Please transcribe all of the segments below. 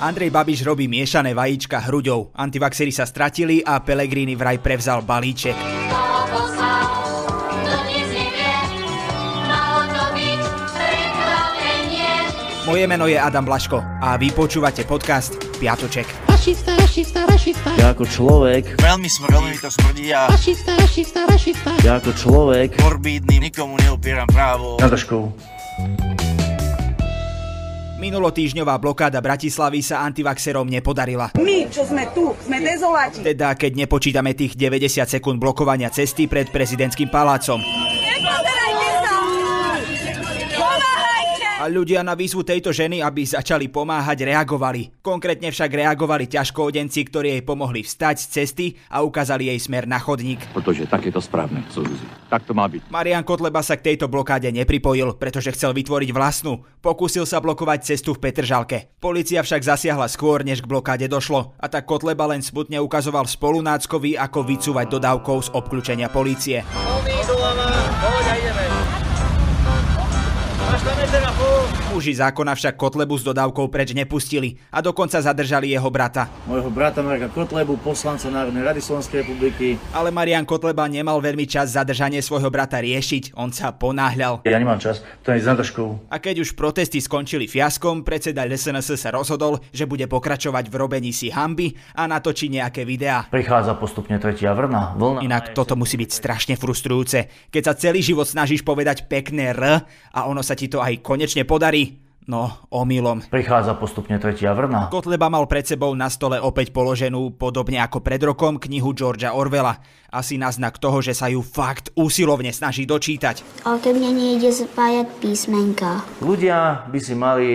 Andrej Babiš robí miešané vajíčka hruďou. Antivaxeri sa stratili a Pellegrini vraj prevzal balíček. Moje meno je Adam Blaško a vy počúvate podcast Piatoček. Ja ako človek... Veľmi smrdí, to smrdí a... Ja ako človek... Morbídny, nikomu neopieram právo. Nadaškou. Minulotýždňová blokáda Bratislavy sa antivaxerom nepodarila. My, čo sme tu, sme dezoláti. Teda, keď nepočítame tých 90 sekúnd blokovania cesty pred prezidentským palácom. Nepozerajte sa! Pomáhajte! A ľudia na výzvu tejto ženy, aby začali pomáhať, reagovali. Konkrétne však reagovali ťažkoodenci, ktorí jej pomohli vstať z cesty a ukázali jej smer na chodník. Pretože tak je to správne, súdzi. Tak to má byť. Marian Kotleba sa k tejto blokáde nepripojil, pretože chcel vytvoriť vlastnú. Pokúsil sa blokovať cestu v Petržalke. Polícia však zasiahla skôr, než k blokáde došlo. A tak Kotleba len smutne ukazoval spolunáckovi, ako vycúvať dodávkou z obklúčenia polície. Muži zákona však Kotlebu s dodávkou preč nepustili a dokonca zadržali jeho brata. Mojho brata Marka Kotlebu, poslanca Národnej rady Slovenskej republiky. Ale Marian Kotleba nemal veľmi čas zadržanie svojho brata riešiť, on sa ponáhľal. Ja nemám čas, to je s nadržkou. A keď už protesty skončili fiaskom, predseda SNS sa rozhodol, že bude pokračovať v robení si hanby a natočí nejaké videá. Prichádza postupne tretia vlna. Inak toto musí byť strašne frustrujúce, keď sa celý život snažíš povedať pekné R a ono sa ti to aj konečne podarí. No, omylom. Prichádza postupne tretia vlna. Kotleba mal pred sebou na stole opäť položenú, podobne ako pred rokom, knihu Georgea Orwella. Asi na znak toho, že sa ju fakt úsilovne snaží dočítať. Ale to mne nejde zapájať písmenka. Ľudia by si mali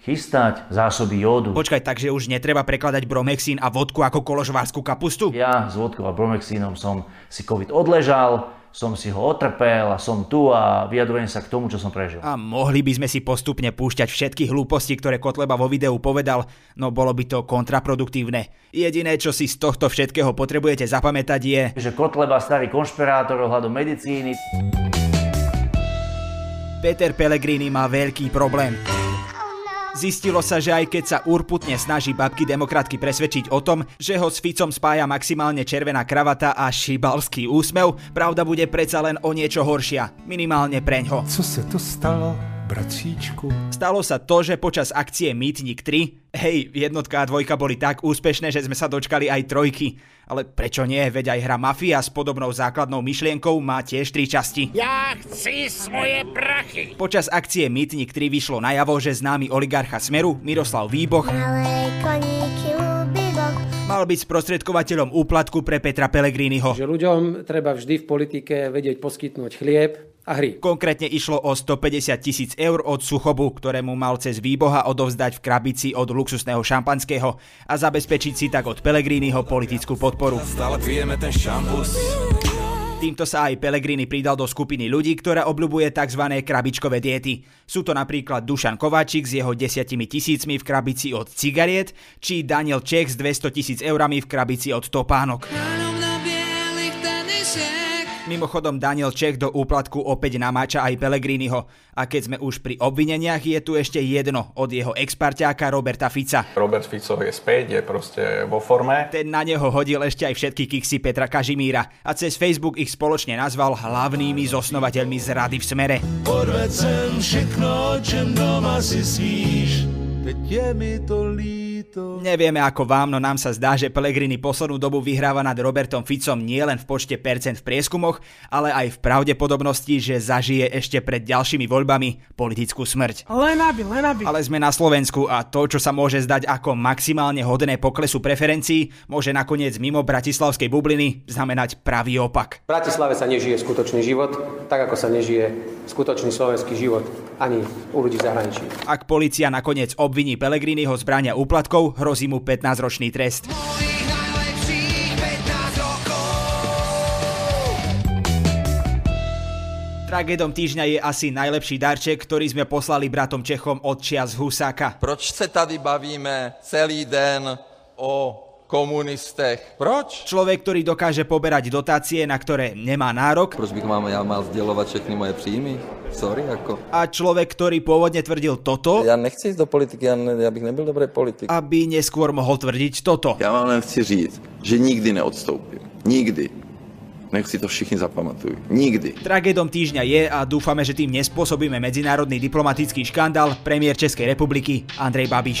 chystať zásoby jódu. Počkaj, takže už netreba prekladať Bromexin a vodku ako koložvárskú kapustu? Ja s vodkou a Bromexínom som si COVID odležal, som si ho otrpel a som tu a vyjadrujem sa k tomu, čo som prežil. A mohli by sme si postupne púšťať všetky hlúposti, ktoré Kotleba vo videu povedal, no bolo by to kontraproduktívne. Jediné, čo si z tohto všetkého potrebujete zapamätať je... že Kotleba starý konšpirátor ohľadom medicíny. Peter Pellegrini má veľký problém. Zistilo sa, že aj keď sa urputne snaží babky demokratky presvedčiť o tom, že ho s Ficom spája maximálne červená kravata a šibalský úsmev, pravda bude predsa len o niečo horšia. Minimálne preňho. Co sa to stalo, bratříčku? Stalo sa to, že počas akcie Mýtnik 3, hej, jednotka a dvojka boli tak úspešné, že sme sa dočkali aj trojky. Ale prečo nie, veď aj hra Mafia s podobnou základnou myšlienkou má tiež 3 časti. Ja chci svoje prachy! Počas akcie Mýtnik 3 vyšlo najavo, že známy oligarcha Smeru, Miroslav Výboh, mal byť sprostredkovateľom úplatku pre Petra Pellegriniho. Že ľuďom treba vždy v politike vedieť poskytnúť chlieb a hry. Konkrétne išlo o 150 000 eur od Suchobu, ktorému mal cez Výboha odovzdať v krabici od luxusného šampanského a zabezpečiť si tak od Pellegriniho politickú podporu. Stále pijeme ten šampus. Týmto sa aj Pellegrini pridal do skupiny ľudí, ktorá obľubuje tzv. Krabičkové diety. Sú to napríklad Dušan Kováčik s jeho 10 000 v krabici od cigariet, či Daniel Čech s 200 000 eurami v krabici od topánok. Mimochodom, Daniel Čech do úplatku opäť namáča aj Pellegriniho. A keď sme už pri obvineniach, je tu ešte jedno od jeho ex-parťáka Roberta Fica. Robert Fico je späť, je proste vo forme. Ten na neho hodil ešte aj všetky kiksy Petra Kažimíra a cez Facebook ich spoločne nazval hlavnými zosnovateľmi zrady v Smere. Podveď sem všechno, čem doma si sníš, veď je mi to líb. Nevieme ako vám, no nám sa zdá, že Pellegrini poslednú dobu vyhráva nad Robertom Ficom nielen v počte percent v prieskumoch, ale aj v pravdepodobnosti, že zažije ešte pred ďalšími voľbami politickú smrť. Len aby. Ale sme na Slovensku a to, čo sa môže zdať ako maximálne hodné poklesu preferencií, môže nakoniec mimo bratislavskej bubliny znamenať pravý opak. V Bratislave sa nežije skutočný život, tak ako sa nežije skutočný slovenský život ani u ľudí v zahraničí. Ak polícia nakoniec obviní Pellegriniho z brania úplatkov, hrozí mu 15-ročný trest. 15 rokov. Tragédom týždňa je asi najlepší darček, ktorý sme poslali bratom Čechom od čias Husáka. Proč sa tady bavíme celý den o komunistech. Proč? Človek, ktorý dokáže poberať dotácie, na ktoré nemá nárok. Proč bych mal zdieľovať všetky moje príjmy? Sorry, ako. A človek, ktorý pôvodne tvrdil toto. Ja nechci ísť do politiky, ja bych nebyl dobrý politik. Aby neskôr mohol tvrdiť toto. Ja vám len chci říct, že nikdy neodstoupím. Nikdy. Nech si to všichni zapamatujú. Nikdy. Tragédom týždňa je, a dúfame, že tým nespôsobíme medzinárodný diplomatický škandál, premiér Českej republiky Andrej Babiš.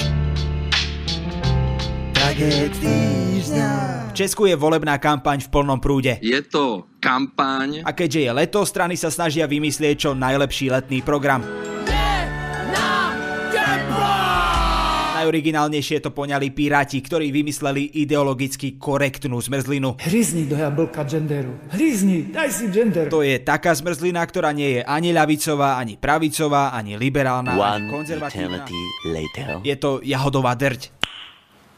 V Česku je volebná kampaň v plnom prúde. Je to kampaň. A keďže je leto, strany sa snažia vymyslieť čo najlepší letný program. Najoriginálnejšie to poňali piráti, ktorí vymysleli ideologicky korektnú zmrzlinu. Hryzni do jablka genderu. Hryzni, daj si gender. To je taká zmrzlina, ktorá nie je ani ľavicová, ani pravicová, ani liberálna, ani konzervatívna. Je to jahodová drť.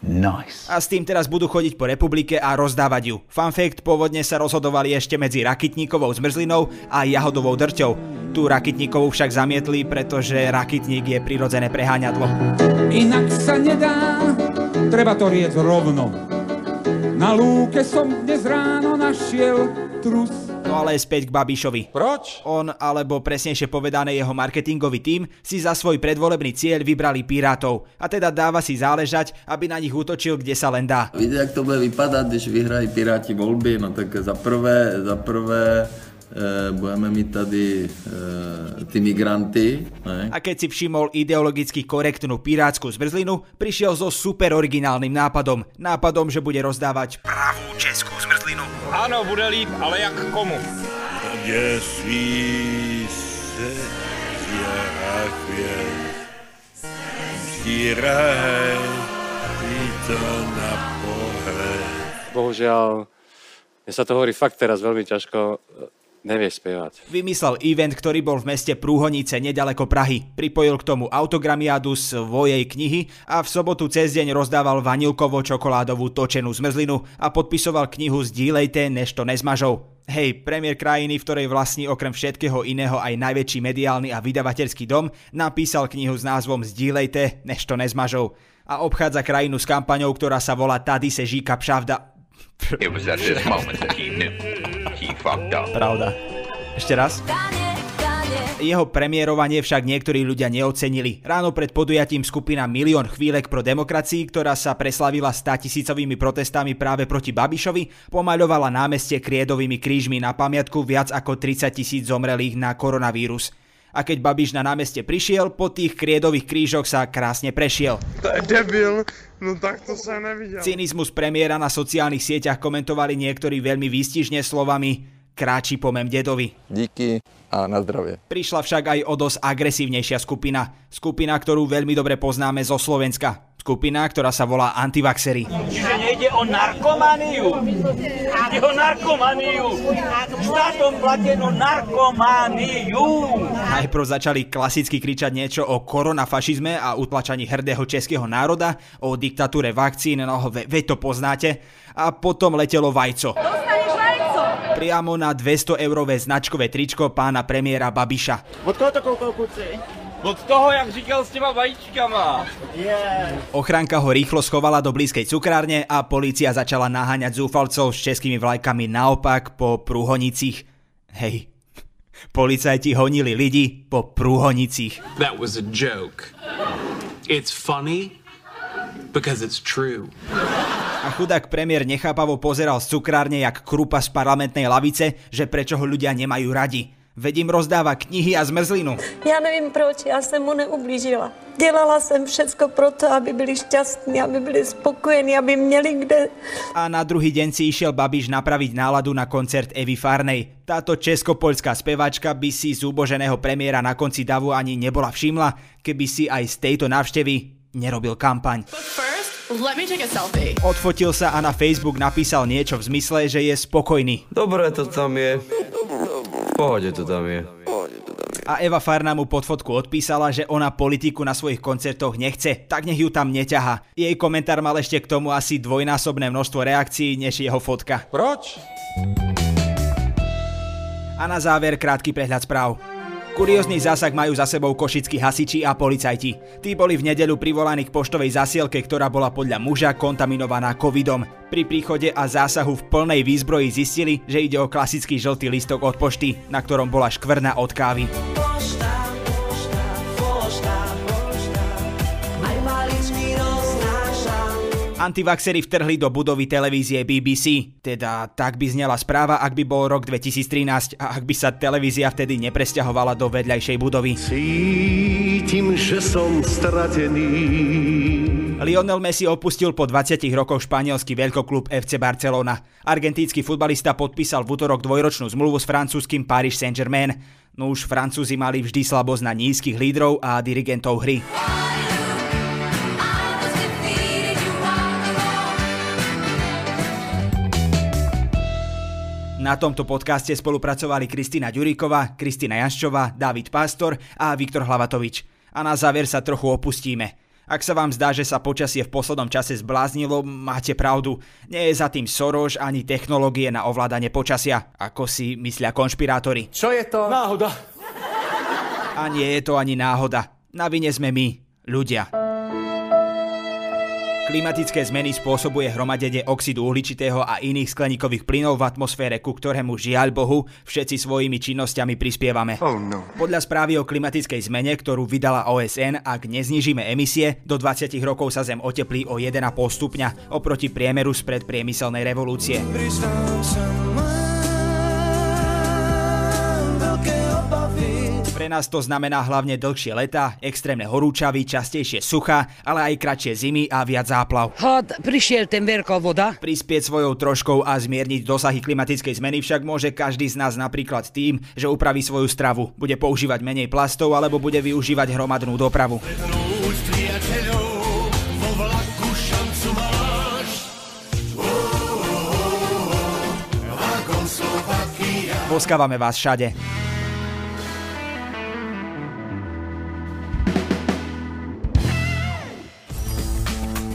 Nice. A s tým teraz budú chodiť po republike a rozdávať ju. Fun fact, pôvodne sa rozhodovali ešte medzi rakitníkovou zmrzlinou a jahodovou drťou. Tu rakitníkovú však zamietli, pretože rakitník je prirodzené preháňadlo. Inak sa nedá, treba to riec rovno. Na lúke som dnes ráno našiel trus. No ale späť k Babišovi. Proč? On, alebo presnejšie povedané jeho marketingový tím, si za svoj predvolebný cieľ vybrali pirátov. A teda dáva si záležať, aby na nich útočil, kde sa len dá. Víte, jak to bude vypadať, když vyhrají piráti voľby? No tak za prvé... budeme mít tady ty migranty. Ne? A keď si všimol ideologicky korektnú pirátsku zmrzlinu, prišiel so super originálnym nápadom. Nápadom, že bude rozdávať pravú českú zmrzlinu. Áno, bude líp, ale jak komu? Děsí se je rakvěl, stíraj to na pohled. Bohužiaľ, mne sa to hovorí fakt teraz veľmi ťažko. Nevieš spievať. Vymyslel event, ktorý bol v meste Prúhonice nedaleko Prahy. Pripojil k tomu autogramiádu svojej knihy a v sobotu cez deň rozdával vanilkovo-čokoládovú točenú zmrzlinu a podpisoval knihu Sdílejte, než to nezmažou. Hej, premiér krajiny, v ktorej vlastní okrem všetkého iného aj najväčší mediálny a vydavateľský dom, napísal knihu s názvom Sdílejte, než to nezmažou. A obchádza krajinu s kampaňou, ktorá sa volá Tady se žíka pšavda. Pravda. Ešte raz. Jeho premiérovanie však niektorí ľudia neocenili. Ráno pred podujatím skupina Milión chvílek pro demokracii, ktorá sa preslavila 100-tisícovými protestami práve proti Babišovi, pomaľovala námestie kriedovými krížmi na pamiatku viac ako 30 000 zomrelých na koronavírus. A keď Babiš na námestie prišiel, po tých kriedových krížoch sa krásne prešiel. To je debil, no tak to sa nevidel. Cynizmus premiéra na sociálnych sieťach komentovali niektorí veľmi výstižne slovami kráči po mém dedovi. Díky a na zdravie. Prišla však aj o dosť agresívnejšia skupina. Skupina, ktorú veľmi dobre poznáme zo Slovenska. Skupina, ktorá sa volá antivaxery. Čiže nejde o narkomaniu. Ide o narkomaniu. Štátom platenú narkomaniu. Najprv začali klasicky kričať niečo o koronafašizme a utlačaní hrdého českého národa, o diktatúre vakcín, no veď to poznáte. A potom letelo vajco. Priamo na 200-eurové značkové tričko pána premiéra Babiša. Od koho to koukol, kuci? Od toho, jak říkal s těma vajíčkama. Yeah. Ochranka ho rýchlo schovala do blízkej cukrárne a polícia začala naháňať zúfalcov s českými vlajkami naopak po Prúhonicích. Hej, policajti honili lidi po Prúhonicích. That was a joke. It's funny because it's true. A chudák premiér nechápavo pozeral z cukrárne jak krupa z parlamentnej lavice, že prečo ho ľudia nemajú radi. Vedím rozdává knihy a zmrzlinu. Já nevím proč, já jsem mu neublížila. Dělala jsem všecko proto, aby byli šťastní, aby byli spokojení, aby měli kde. A na druhý deň si išiel Babiš napraviť náladu na koncert Evy Farnej. Táto česko-poľská speváčka by si zúboženého premiéra na konci davu ani nebola všimla, keby si aj z tejto návštevy nerobil kampaň. Let me take a selfie. Odfotil sa a na Facebook napísal niečo v zmysle, že je spokojný. Dobre to tam je. Pohode to tam je. A Eva Farná mu pod fotku odpísala, že ona politiku na svojich koncertoch nechce, tak nech ju tam neťahá. Jej komentár mal ešte k tomu asi dvojnásobné množstvo reakcií než jeho fotka. Proč? A na záver krátky prehľad správ. Kuriózny zásah majú za sebou košickí hasiči a policajti. Tí boli v nedeľu privolaní k poštovej zasielke, ktorá bola podľa muža kontaminovaná covidom. Pri príchode a zásahu v plnej výzbroji zistili, že ide o klasický žltý listok od pošty, na ktorom bola škvrna od kávy. Antivaxery vtrhli do budovy televízie BBC. Teda tak by znela správa, ak by bol rok 2013 a ak by sa televízia vtedy nepresťahovala do vedľajšej budovy. Cítim, že som stratený. Lionel Messi opustil po 20 rokoch španielsky veľkoklub FC Barcelona. Argentínsky futbalista podpísal v utorok dvojročnú zmluvu s francúzskym Paris Saint-Germain. No už Francúzi mali vždy slabosť na nízkych lídrov a dirigentov hry. Na tomto podcaste spolupracovali Kristýna Ďuríková, Kristýna Jaščová, Dávid Pastor a Viktor Hlavatovič. A na záver sa trochu opustíme. Ak sa vám zdá, že sa počasie v poslednom čase zbláznilo, máte pravdu. Nie je za tým Soros ani technológie na ovládanie počasia, ako si myslia konšpirátori. Čo je to? Náhoda. A nie je to ani náhoda. Na vine sme my, ľudia. Klimatické zmeny spôsobuje hromadenie oxidu uhličitého a iných skleníkových plynov v atmosfére, ku ktorému žiaľ Bohu všetci svojimi činnosťami prispievame. Oh no. Podľa správy o klimatickej zmene, ktorú vydala OSN, ak neznižíme emisie, do 20 rokov sa Zem oteplí o 1,5 stupňa oproti priemeru spred priemyselnej revolúcie. Pre nás to znamená hlavne dlhšie letá, extrémne horúčavy, častejšie suchá, ale aj kratšie zimy a viac záplav. Prišiel ten veľká voda. Prispieť svojou troškou a zmierniť dosahy klimatickej zmeny však môže každý z nás napríklad tým, že upraví svoju stravu, bude používať menej plastov alebo bude využívať hromadnú dopravu. Poskávame vás všade.